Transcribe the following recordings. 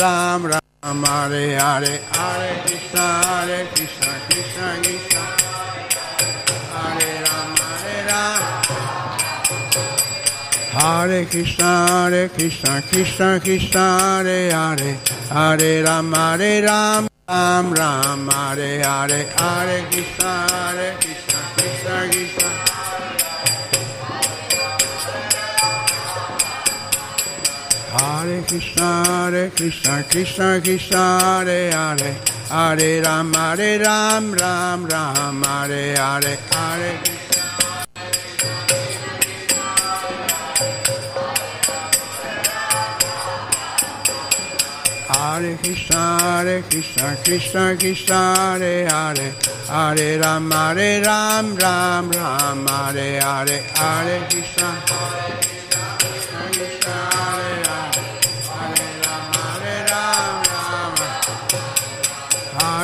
Ram Ram Hare Hare, Hare Krishna Hare Krishna, Krishna Krishna Hare Rama Hare Rama, Hare Krishna Hare Krishna, Krishna Krishna Hare Hare, Hare Rama Hare Rama, Ram Ram Hare Hare, Hare Krishna Hare Krishna, Krishna Krishna. Hare Krishna, Hare Krishna, Krishna Krishna, Hare Hare, Hare Ram, Hare Ram, Ram Ram, Hare Hare, Hare Krishna. Hare Krishna, Hare Krishna, Krishna Krishna, Hare Hare, Hare Ram, Hare Ram, Ram Ram, Hare Hare, Hare Krishna. Hare Krishna, Hare Krishna, Krishna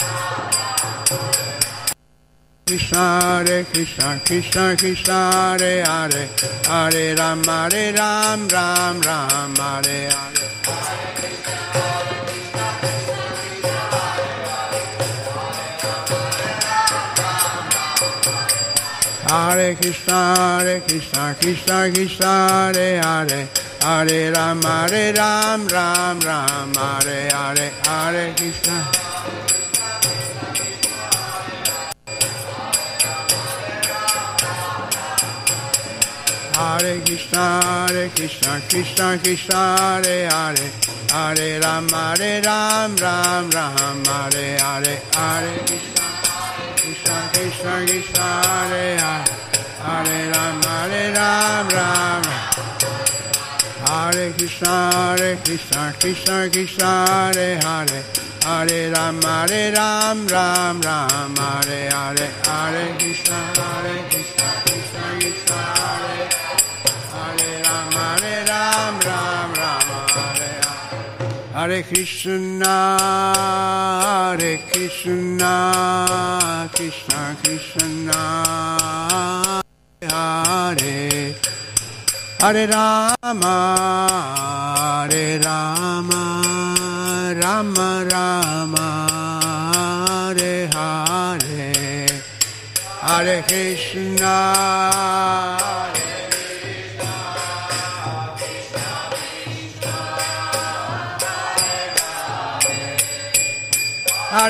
Hare Krishna, Hare Krishna, Krishna Krishna, Hare Hare, Hare Ram, Hare Ram, Ram Ram, Hare Hare, Hare Krishna, Krishna Krishna, Hare Hare, Hare Ram, Hare Ram. Hare Krishna, Krishna Krishna, Hare Hare, Hare Ram, Hare Ram, Ram Ram, Hare Hare. Hare Krishna, Hare Krishna, Krishna Krishna, Hare Hare, Hare Ram, Hare Ram, Ram Ram, Hare Hare, Hare Krishna. Hare Krishna, Hare Krishna, Krishna Krishna, Hare Hare, Hare Ram, Hare Ram, Ram Ram, Hare Hare, Hare Krishna, Krishna Krishna Krishna, Hare Hare, Hare Ram, Hare Ram, Ram. Hare Krishna, Hare Krishna, Krishna Krishna, Hare Hare, Hare Ram, Hare Ram, Ram Ram, Hare Hare, Hare Krishna, Hare Krishna, Krishna Krishna, Hare Hare. Hare Ram, Ram Ram, Hare Hare. Hare Krishna, Hare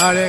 Hare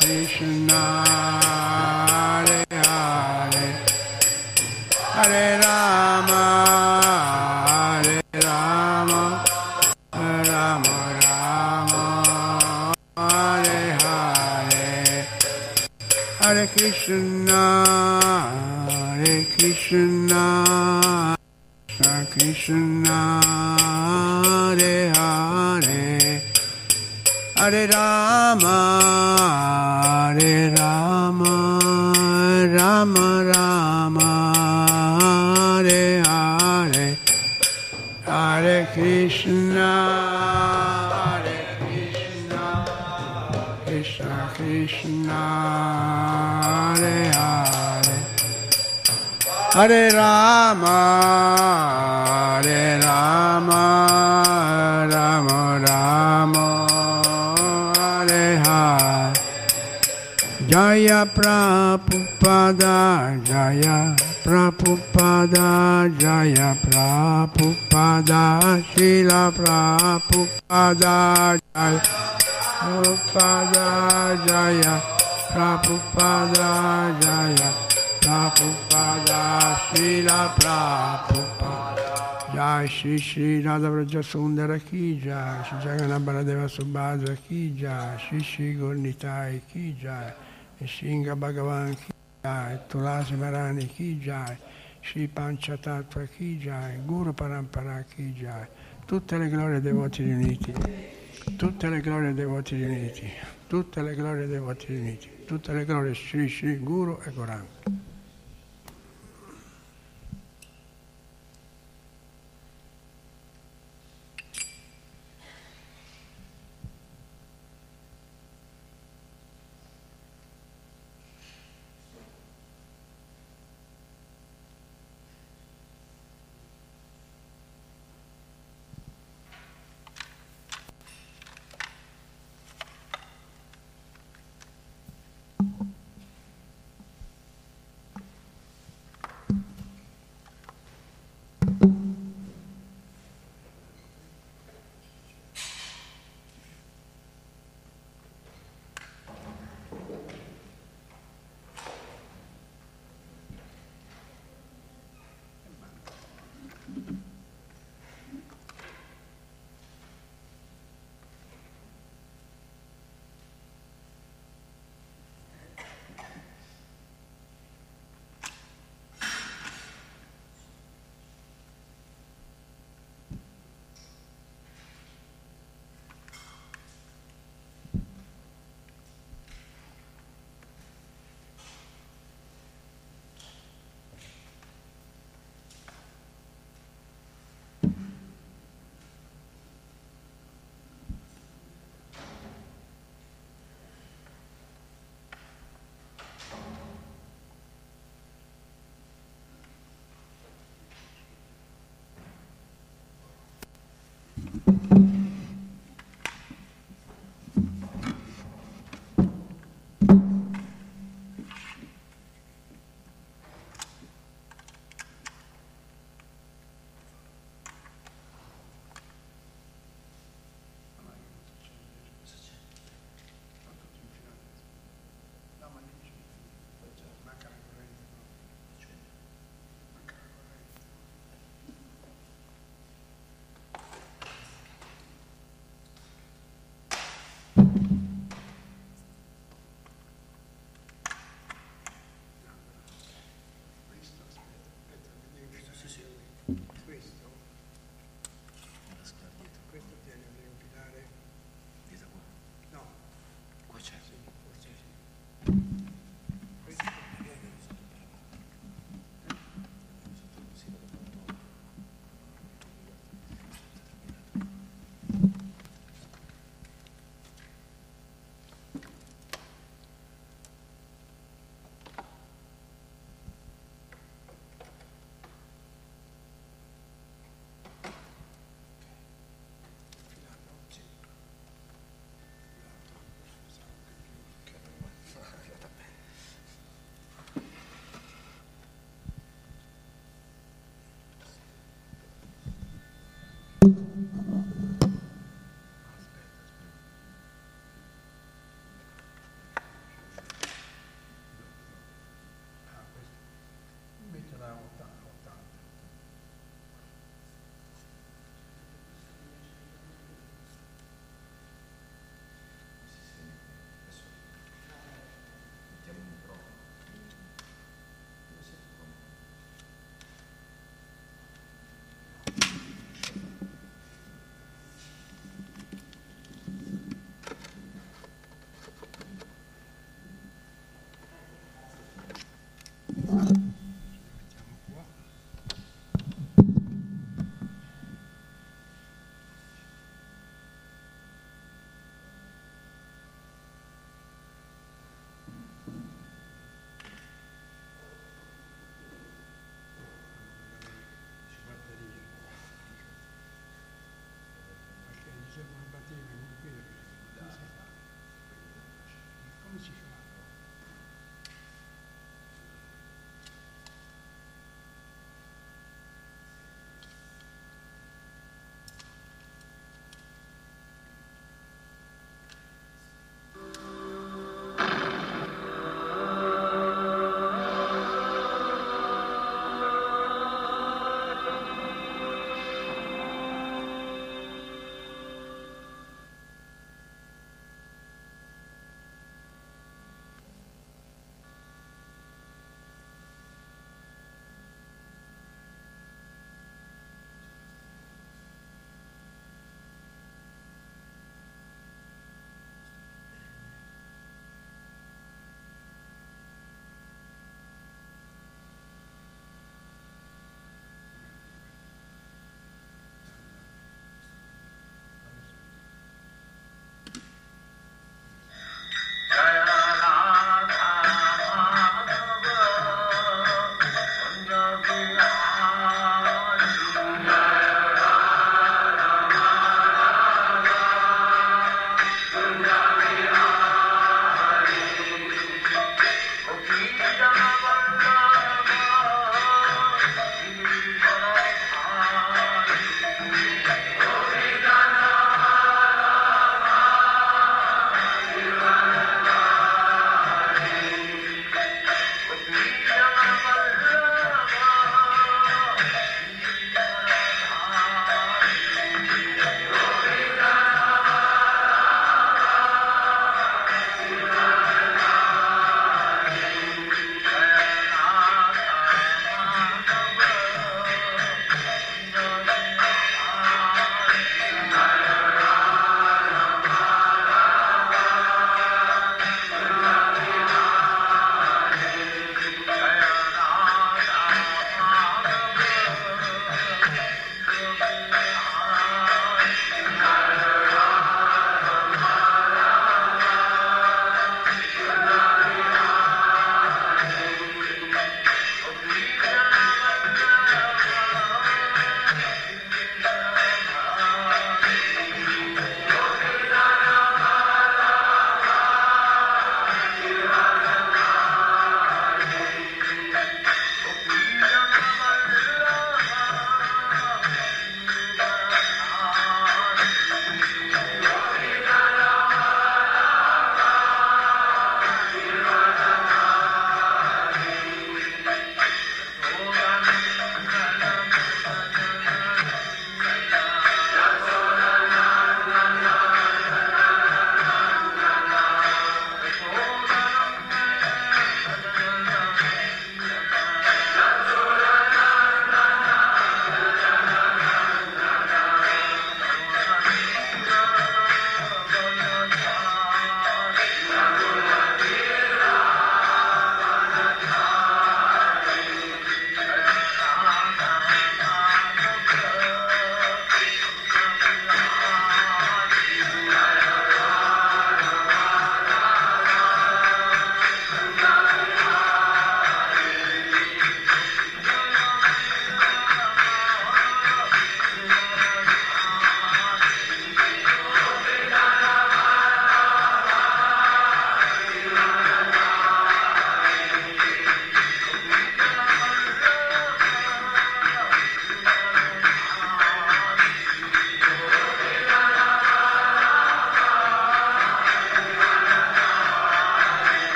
Krishna, Hare Hare, Hare Rama, Hare Rama, Rama Rama, Hare Hare, Hare Krishna, Krishna Hare Hare Hare Rama Rama Rama Hare Hare Hare Krishna Krishna Krishna Hare Hare Hare Rama, Hare Rama, Rama Rama, Hare Hare. Jaya Prabhupada, Jaya Prabhupada, Jaya Prabhupada, Shila Prabhupada, Jaya Prabhupada, Jaya Prabhupada, Jaya Prabhupada, Srila Prabhupada, Jai Shri Shri Radha Prajasundara Ki Jai, Shri Jagannabaradeva Subhadra Ki Jai, Shri Shri Gornitai Ki Jai, Singa Bhagavan Ki Jai, Tulasi Marani Ki Jai, Shri Panchatattva Ki Jai, Guru Parampara Ki Jai, tutte le glorie dei voti riuniti, tutte le glorie dei voti riuniti, tutte le glorie dei voti riuniti, tutte le glorie Shri Shri Guru e Goranga.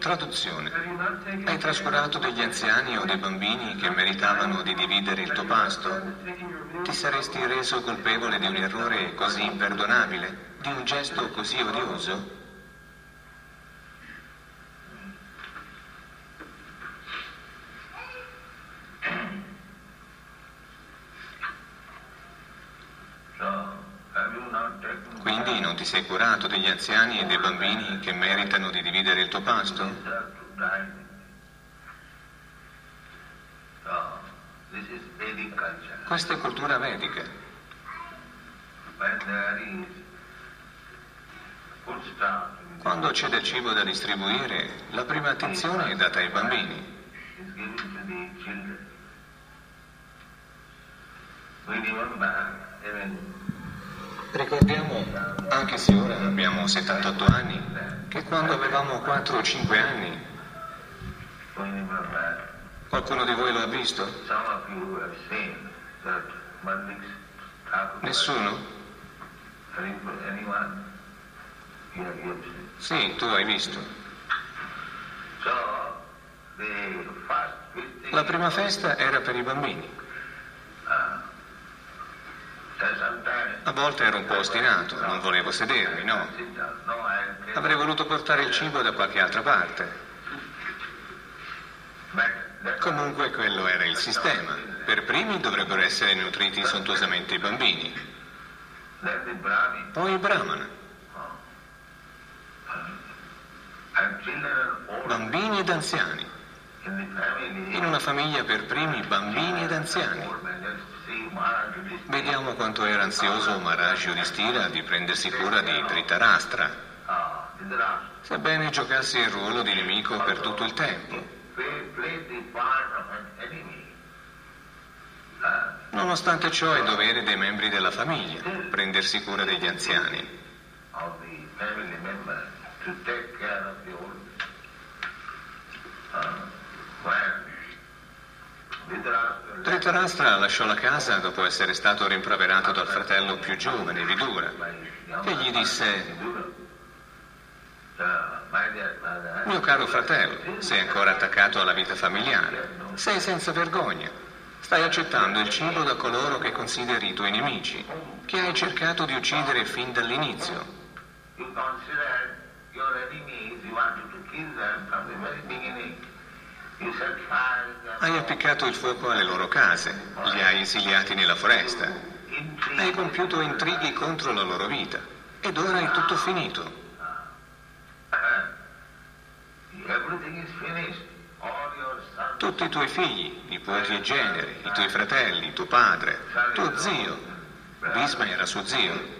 Traduzione. Hai trascurato degli anziani o dei bambini che meritavano di dividere il tuo pasto? Ti saresti reso colpevole di un errore così imperdonabile, di un gesto così odioso? Quindi non ti sei curato degli anziani e dei bambini che meritano di dividere il tuo pasto? Questa è cultura vedica. Quando c'è del cibo da distribuire, la prima attenzione è data ai bambini. Ricordiamo, anche se ora abbiamo 78 anni, che quando avevamo 4 o 5 anni, qualcuno di voi lo ha visto? Nessuno? Sì, tu hai visto. La prima festa era per i bambini. A volte ero un po' ostinato, non volevo sedermi, no? Avrei voluto portare il cibo da qualche altra parte. Comunque quello era il sistema. Per primi dovrebbero essere nutriti sontuosamente i bambini. Poi i Brahmana. Bambini ed anziani. In una famiglia per primi bambini ed anziani. Vediamo quanto era ansioso Maharaj Yudhishthira di prendersi cura di Dhritarastra, sebbene giocasse il ruolo di nemico per tutto il tempo. Nonostante ciò è dovere dei membri della famiglia prendersi cura degli anziani. Dhritarastra lasciò la casa dopo essere stato rimproverato dal fratello più giovane, Vidura, che gli disse: mio caro fratello, sei ancora attaccato alla vita familiare, sei senza vergogna, stai accettando il cibo da coloro che consideri i tuoi nemici, che hai cercato di uccidere fin dall'inizio. Hai appiccato il fuoco alle loro case, li hai esiliati nella foresta, hai compiuto intrighi contro la loro vita ed ora è tutto finito. Tutti i tuoi figli, nipoti e generi, i tuoi fratelli, tuo padre, tuo zio, Bhisma era suo zio.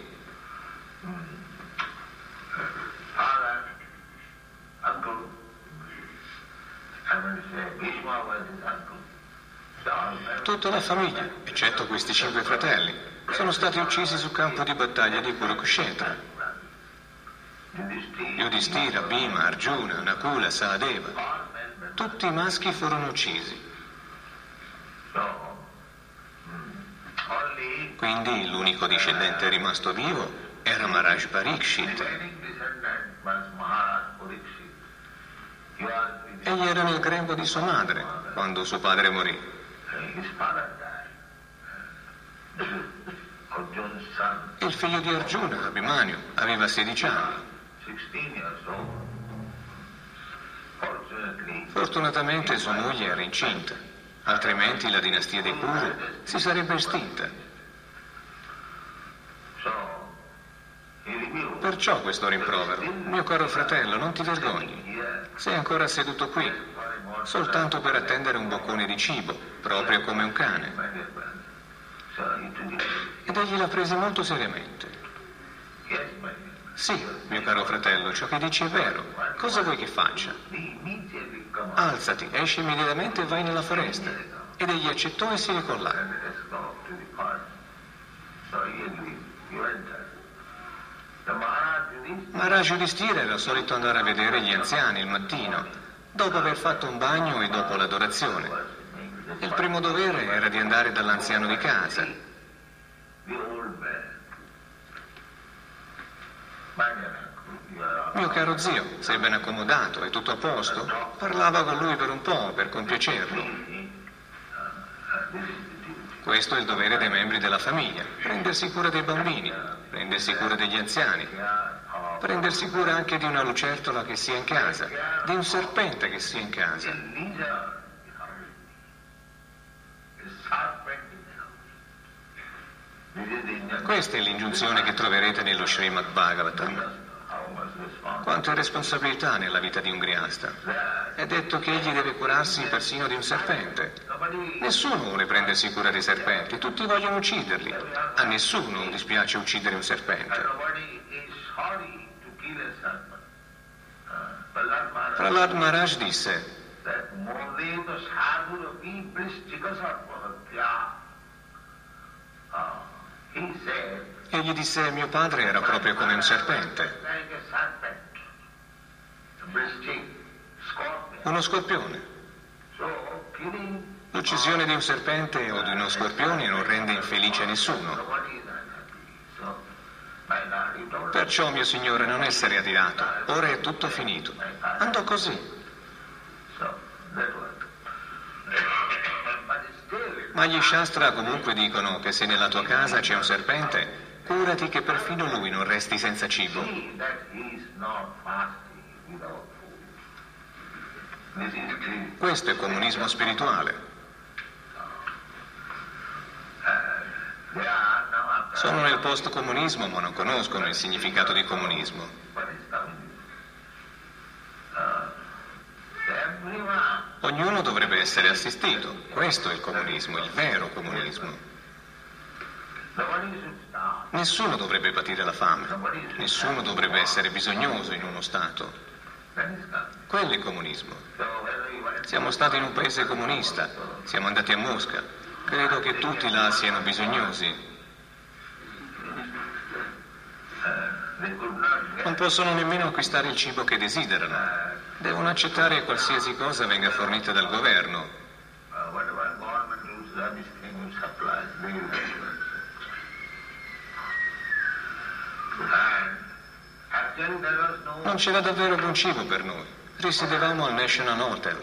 Tutta la famiglia, eccetto questi 5 fratelli, sono stati uccisi sul campo di battaglia di Kurukshetra. Yudhishthira, Bhima, Arjuna, Nakula, Saadeva, tutti i maschi furono uccisi. Quindi l'unico discendente rimasto vivo era Maharaj Parikshit. Egli era nel grembo di sua madre quando suo padre morì. Il figlio di Arjuna, Bhimanyu, aveva 16 anni. Fortunatamente sua moglie era incinta, altrimenti la dinastia dei Kuru si sarebbe estinta. Perciò questo rimprovero: mio caro fratello, non ti vergogni, sei ancora seduto qui, soltanto per attendere un boccone di cibo, proprio come un cane. Ed egli la prese molto seriamente. Sì, mio caro fratello, ciò che dici è vero. Cosa vuoi che faccia? Alzati, esci immediatamente e vai nella foresta. Ed egli accettò e si ricollò. Maharaj Yudhishthira era solito andare a vedere gli anziani il mattino, dopo aver fatto un bagno e dopo l'adorazione. Il primo dovere era di andare dall'anziano di casa. Mio caro zio, sei ben accomodato, è tutto a posto? Parlava con lui per un po', per compiacerlo. Questo è il dovere dei membri della famiglia: prendersi cura dei bambini, prendersi cura degli anziani, prendersi cura anche di una lucertola che sia in casa, di un serpente che sia in casa. Questa è l'ingiunzione che troverete nello Srimad Bhagavatam. Quanto è responsabilità nella vita di un griasta. È detto che egli deve curarsi persino di un serpente. Nessuno vuole prendersi cura dei serpenti, tutti vogliono ucciderli. A nessuno dispiace uccidere un serpente. Prahlad Maharaj disse: egli disse, mio padre era proprio come un serpente, uno scorpione. L'uccisione di un serpente o di uno scorpione non rende infelice a nessuno. Perciò, mio signore, non essere adirato, ora è tutto finito. Andò così. Ma gli Shastra comunque dicono che se nella tua casa c'è un serpente, curati che perfino lui non resti senza cibo. Questo è comunismo spirituale. Sono nel post-comunismo, ma non conoscono il significato di comunismo. Ognuno dovrebbe essere assistito. Questo è il comunismo, il vero comunismo. Nessuno dovrebbe patire la fame, nessuno dovrebbe essere bisognoso in uno Stato. Quello è comunismo. Siamo stati in un paese comunista, siamo andati a Mosca. Credo che tutti là siano bisognosi. Non possono nemmeno acquistare il cibo che desiderano. Devono accettare che qualsiasi cosa venga fornita dal governo. Non c'era davvero buon cibo per noi. Risiedevamo al National Hotel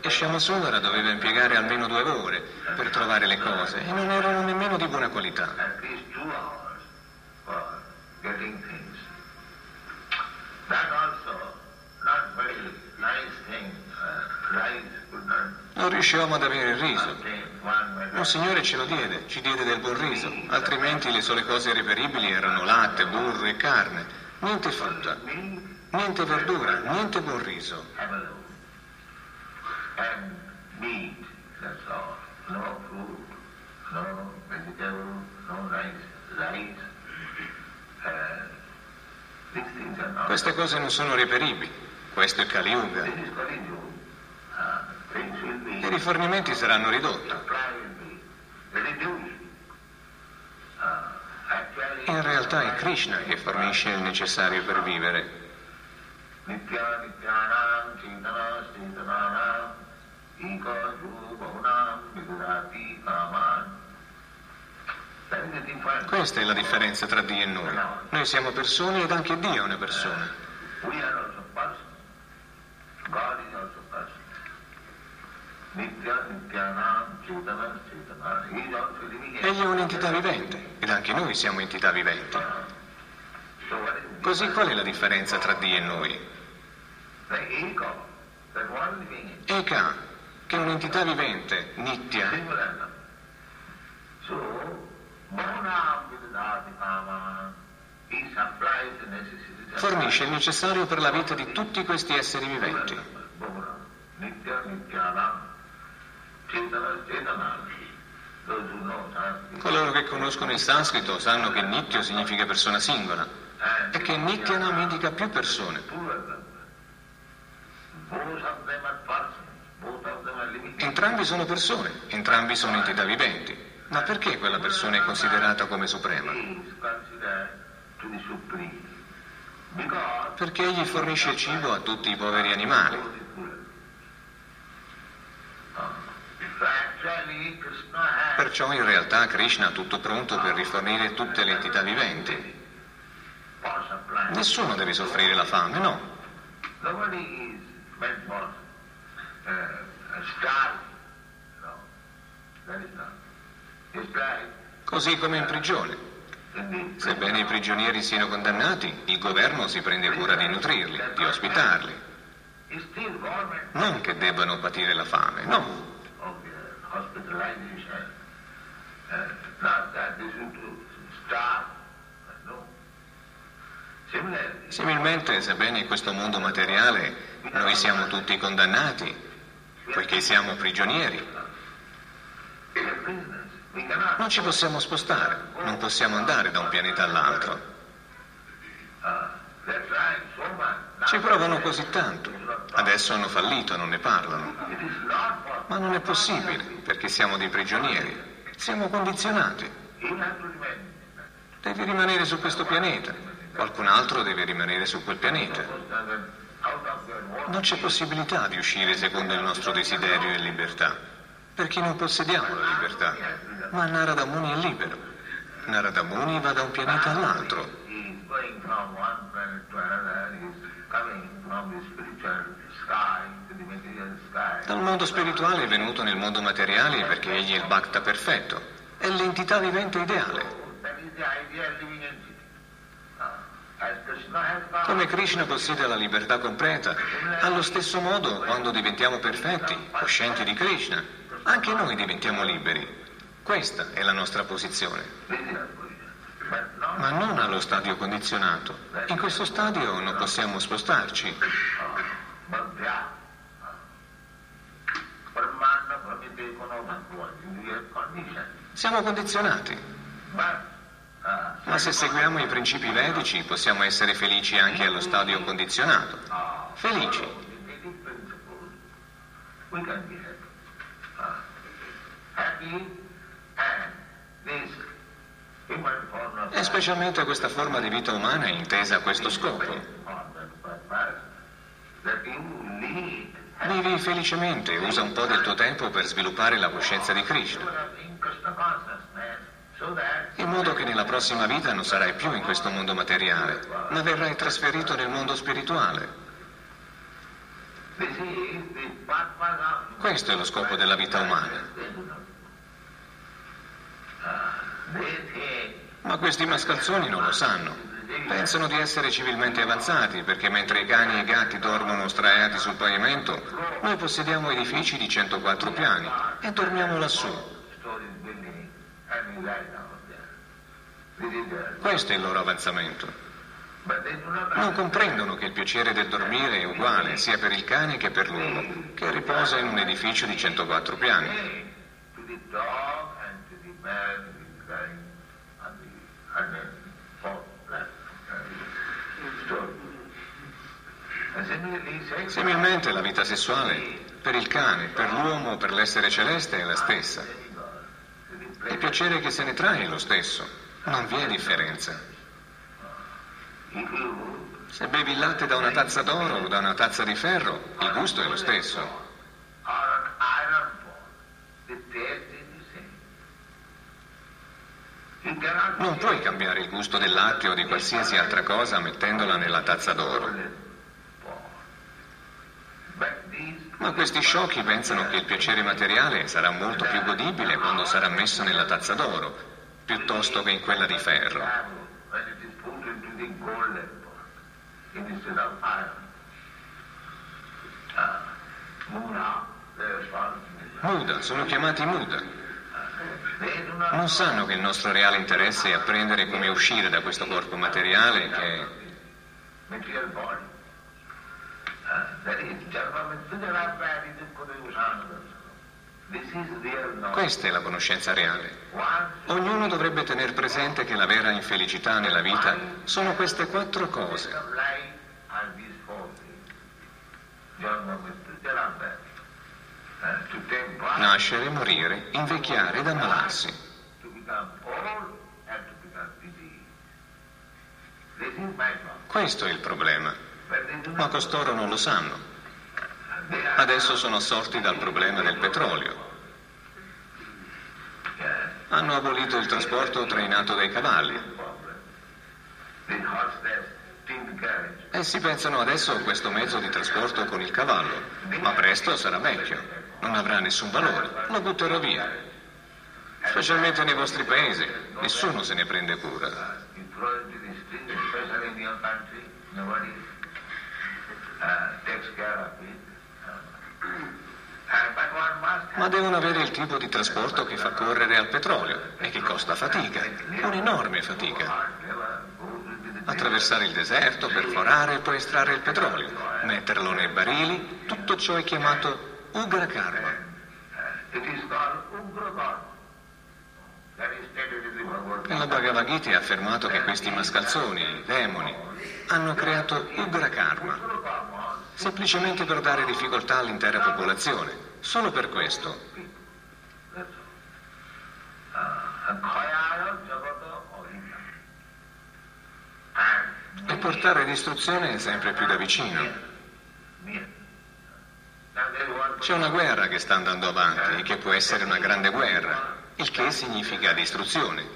e Syamasundara doveva impiegare almeno 2 ore per trovare le cose e non erano nemmeno di buona qualità. Non riuscivamo ad avere il riso. Un signore ce lo diede, ci diede del buon riso, altrimenti le sole cose reperibili erano latte, burro e carne. Niente frutta, niente verdura, niente buon riso. Queste cose non sono reperibili. Questo è Kali Yuga. I rifornimenti saranno ridotti. In realtà è Krishna che fornisce il necessario per vivere. Questa è la differenza tra Dio e noi. Noi siamo persone ed anche Dio è una persona. Egli è un'entità vivente ed anche noi siamo entità viventi. Così qual è la differenza tra Dio e noi? Eka, che è un'entità vivente, Nitya. Fornisce il necessario per la vita di tutti questi esseri viventi. Coloro che conoscono il sanscrito sanno che Nitya significa persona singola e che Nityanam indica più persone. Entrambi sono persone, entrambi sono entità viventi. Ma perché quella persona è considerata come suprema? Perché egli fornisce cibo a tutti i poveri animali. Perciò in realtà Krishna ha tutto pronto per rifornire tutte le entità viventi. Nessuno deve soffrire la fame, no. Così come in prigione. Sebbene i prigionieri siano condannati, il governo si prende cura di nutrirli, di ospitarli. Non che debbano patire la fame, no. Similmente, sebbene in questo mondo materiale noi siamo tutti condannati, poiché siamo prigionieri, non ci possiamo spostare, non possiamo andare da un pianeta all'altro. Ci provano così tanto. Adesso hanno fallito, non ne parlano. Ma non è possibile, perché siamo dei prigionieri. Siamo condizionati. Devi rimanere su questo pianeta. Qualcun altro deve rimanere su quel pianeta. Non c'è possibilità di uscire secondo il nostro desiderio e libertà. Perché non possediamo la libertà, ma Narada Muni è libero. Narada Muni va da un pianeta all'altro. Dal mondo spirituale è venuto nel mondo materiale perché egli è il Bhakta perfetto, è l'entità vivente ideale. Come Krishna possiede la libertà completa, allo stesso modo quando diventiamo perfetti, coscienti di Krishna, anche noi diventiamo liberi. Questa è la nostra posizione. Ma non allo stadio condizionato. In questo stadio non possiamo spostarci. Siamo condizionati. Ma se seguiamo i principi vedici possiamo essere felici anche allo stadio condizionato. Felici. E specialmente questa forma di vita umana è intesa a questo scopo. Vivi felicemente, usa un po' del tuo tempo per sviluppare la coscienza di Krishna, in modo che nella prossima vita non sarai più in questo mondo materiale, ma verrai trasferito nel mondo spirituale. Questo è lo scopo della vita umana. Ma questi mascalzoni non lo sanno. Pensano di essere civilmente avanzati perché mentre i cani e i gatti dormono straiati sul pavimento, noi possediamo edifici di 104 piani e dormiamo lassù. Questo è il loro avanzamento. Non comprendono che il piacere del dormire è uguale sia per il cane che per l'uomo, che riposa in un edificio di 104 piani. Similmente la vita sessuale per il cane, per l'uomo, per l'essere celeste è la stessa. Il piacere che se ne trae è lo stesso, non vi è differenza. Se bevi il latte da una tazza d'oro o da una tazza di ferro, il gusto è lo stesso. Non puoi cambiare il gusto del latte o di qualsiasi altra cosa mettendola nella tazza d'oro. Ma questi sciocchi pensano che il piacere materiale sarà molto più godibile quando sarà messo nella tazza d'oro, piuttosto che in quella di ferro. Muda, sono chiamati Muda. Non sanno che il nostro reale interesse è apprendere come uscire da questo corpo materiale che... Questa è la conoscenza reale. Ognuno dovrebbe tener presente che la vera infelicità nella vita sono queste quattro cose. Nascere, morire, invecchiare ed ammalarsi. Questo è il problema. Ma costoro non lo sanno. Adesso sono assorti dal problema del petrolio. Hanno abolito il trasporto trainato dai cavalli. E si pensano adesso a questo mezzo di trasporto con il cavallo, ma presto sarà vecchio, non avrà nessun valore, lo butterò via. Specialmente nei vostri paesi, nessuno se ne prende cura. Ma devono avere il tipo di trasporto che fa correre al petrolio e che costa fatica, un'enorme fatica. Attraversare il deserto, perforare e poi estrarre il petrolio, metterlo nei barili, tutto ciò è chiamato Ugra Karma. La Bhagavad Gita ha affermato che questi mascalzoni, demoni, hanno creato Ugra Karma. Semplicemente per dare difficoltà all'intera popolazione, solo per questo. E portare distruzione sempre più da vicino. C'è una guerra che sta andando avanti e che può essere una grande guerra, il che significa distruzione,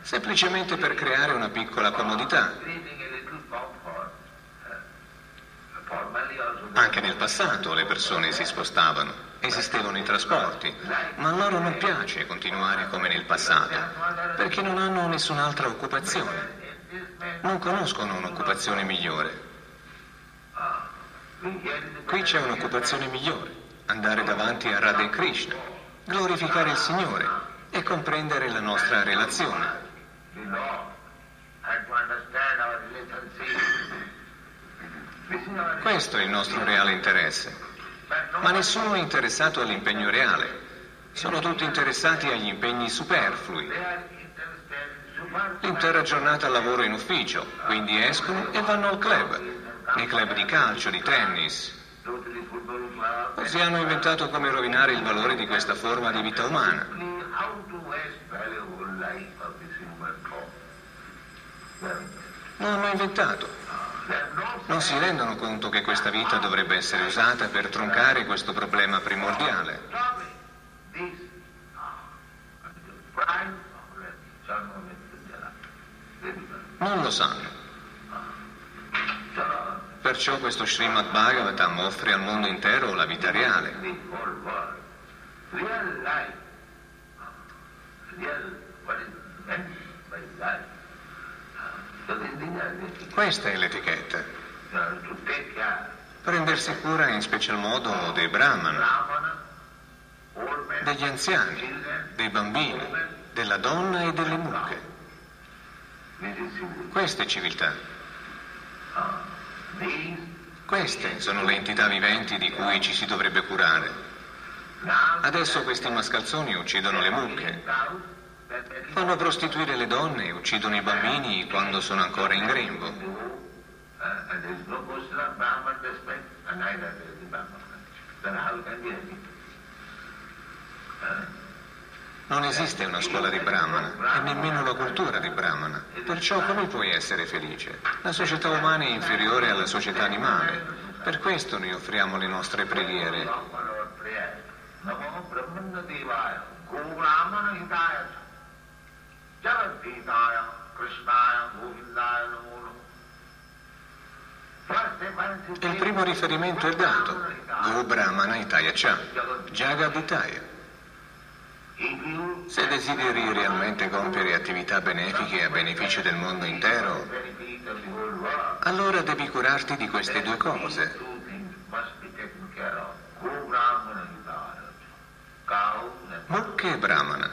semplicemente per creare una piccola comodità. Anche nel passato le persone si spostavano, esistevano i trasporti, ma a loro non piace continuare come nel passato, perché non hanno nessun'altra occupazione, non conoscono un'occupazione migliore. Qui c'è un'occupazione migliore, andare davanti a Radha Krishna, glorificare il Signore e comprendere la nostra relazione. Questo è il nostro reale interesse, ma nessuno è interessato all'impegno reale, sono tutti interessati agli impegni superflui. L'intera giornata lavoro in ufficio, quindi escono e vanno al club, nei club di calcio, di tennis. Così hanno inventato come rovinare il valore di questa forma di vita umana. Lo hanno inventato. Non si rendono conto che questa vita dovrebbe essere usata per troncare questo problema primordiale. Non lo sanno. Perciò questo Srimad Bhagavatam offre al mondo intero la vita reale. Questa è l'etichetta. Prendersi cura in special modo dei Brahmana, degli anziani, dei bambini, della donna e delle mucche. Queste civiltà. Queste sono le entità viventi di cui ci si dovrebbe curare. Adesso questi mascalzoni uccidono le mucche. Fanno prostituire le donne e uccidono i bambini quando sono ancora in grembo. Non esiste una scuola di Brahmana e nemmeno la cultura di Brahmana, perciò come puoi essere felice? La società umana è inferiore alla società animale, per questo noi offriamo le nostre preghiere. Go Brahmana Itai Cha. Gitaya, Krishnaya, Govindaya, Namo. Il primo riferimento è dato, Go Brahmana Itai Cha, Jagaddhita. Se desideri realmente compiere attività benefiche a beneficio del mondo intero, allora devi curarti di queste due cose. Mucca e Brahmana.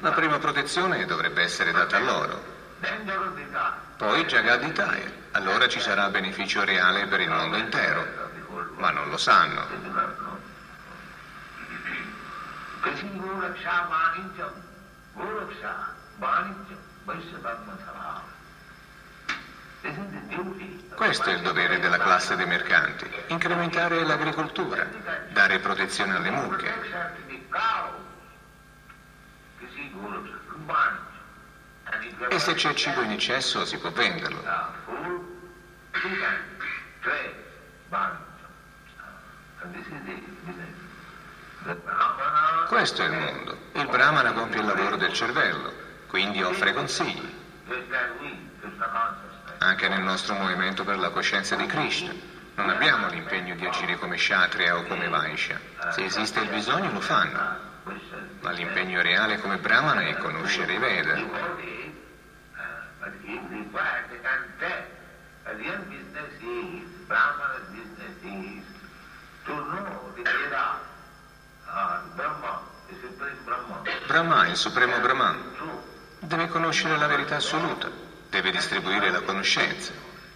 La prima protezione dovrebbe essere data a loro. Poi Jagaddhita. Allora ci sarà beneficio reale per il mondo intero, ma non lo sanno. Questo è il dovere della classe dei mercanti, incrementare l'agricoltura, dare protezione alle mucche. E se c'è cibo in eccesso si può venderlo. Questo è il mondo. Il Brahmana compie il lavoro del cervello, quindi offre consigli. Anche nel nostro movimento per la coscienza di Krishna non abbiamo l'impegno di agire come Kshatriya o come Vaishya. Se esiste il bisogno lo fanno, ma l'impegno reale come Brahmana è conoscere i Veda. Brahma, il supremo Brahman, deve conoscere la verità assoluta, deve distribuire la conoscenza.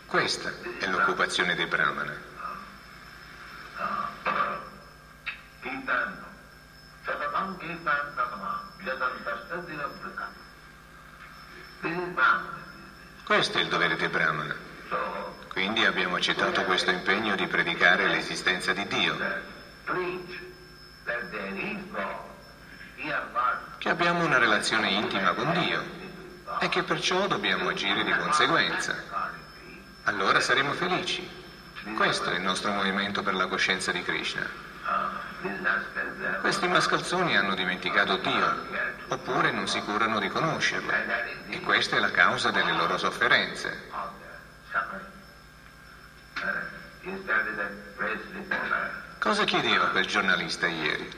Questa è l'occupazione dei Brahmana. Questo è il dovere dei Brahmana. Quindi abbiamo accettato questo impegno di predicare l'esistenza di Dio, che abbiamo una relazione intima con Dio e che perciò dobbiamo agire di conseguenza. Allora saremo felici. Questo è il nostro movimento per la coscienza di Krishna. Questi mascalzoni hanno dimenticato Dio, oppure non si curano di conoscerlo, e questa è la causa delle loro sofferenze. Cosa chiedeva quel giornalista ieri?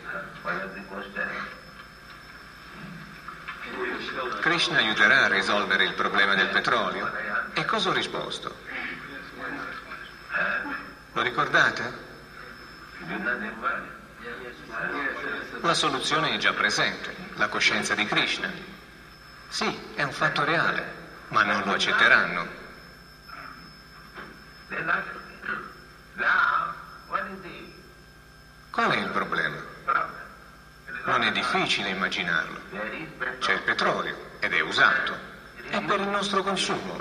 Krishna aiuterà a risolvere il problema del petrolio? E cosa ho risposto? Lo ricordate? La soluzione è già presente, la coscienza di Krishna. Sì, è un fatto reale, ma non lo accetteranno. Qual è il problema? Non è difficile immaginarlo. C'è il petrolio ed è usato. È per il nostro consumo.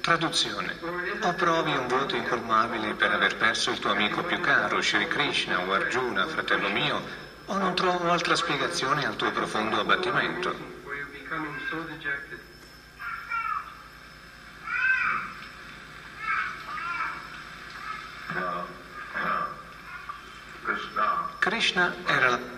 Traduzione. O provi un vuoto incolmabile per aver perso il tuo amico più caro, Shri Krishna o Arjuna, fratello mio, o non trovo altra spiegazione al tuo profondo abbattimento. Krishna era la